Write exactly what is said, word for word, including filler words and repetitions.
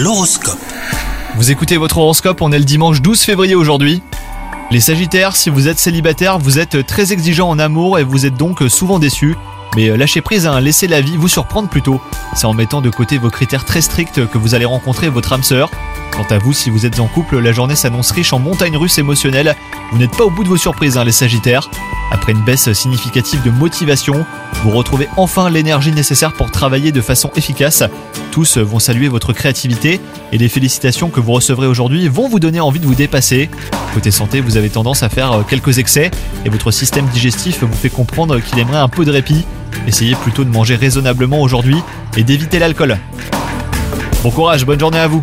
L'horoscope. Vous écoutez votre horoscope, on est le dimanche douze février aujourd'hui. Les Sagittaires, si vous êtes célibataire, vous êtes très exigeant en amour et vous êtes donc souvent déçu. Mais lâchez prise, hein, laissez la vie vous surprendre plutôt. C'est en mettant de côté vos critères très stricts que vous allez rencontrer votre âme sœur. Quant à vous, si vous êtes en couple, la journée s'annonce riche en montagnes russes émotionnelles. Vous n'êtes pas au bout de vos surprises, hein, les Sagittaires. Après une baisse significative de motivation, vous retrouvez enfin l'énergie nécessaire pour travailler de façon efficace. Tous vont saluer votre créativité et les félicitations que vous recevrez aujourd'hui vont vous donner envie de vous dépasser. Côté santé, vous avez tendance à faire quelques excès et votre système digestif vous fait comprendre qu'il aimerait un peu de répit. Essayez plutôt de manger raisonnablement aujourd'hui et d'éviter l'alcool. Bon courage, bonne journée à vous.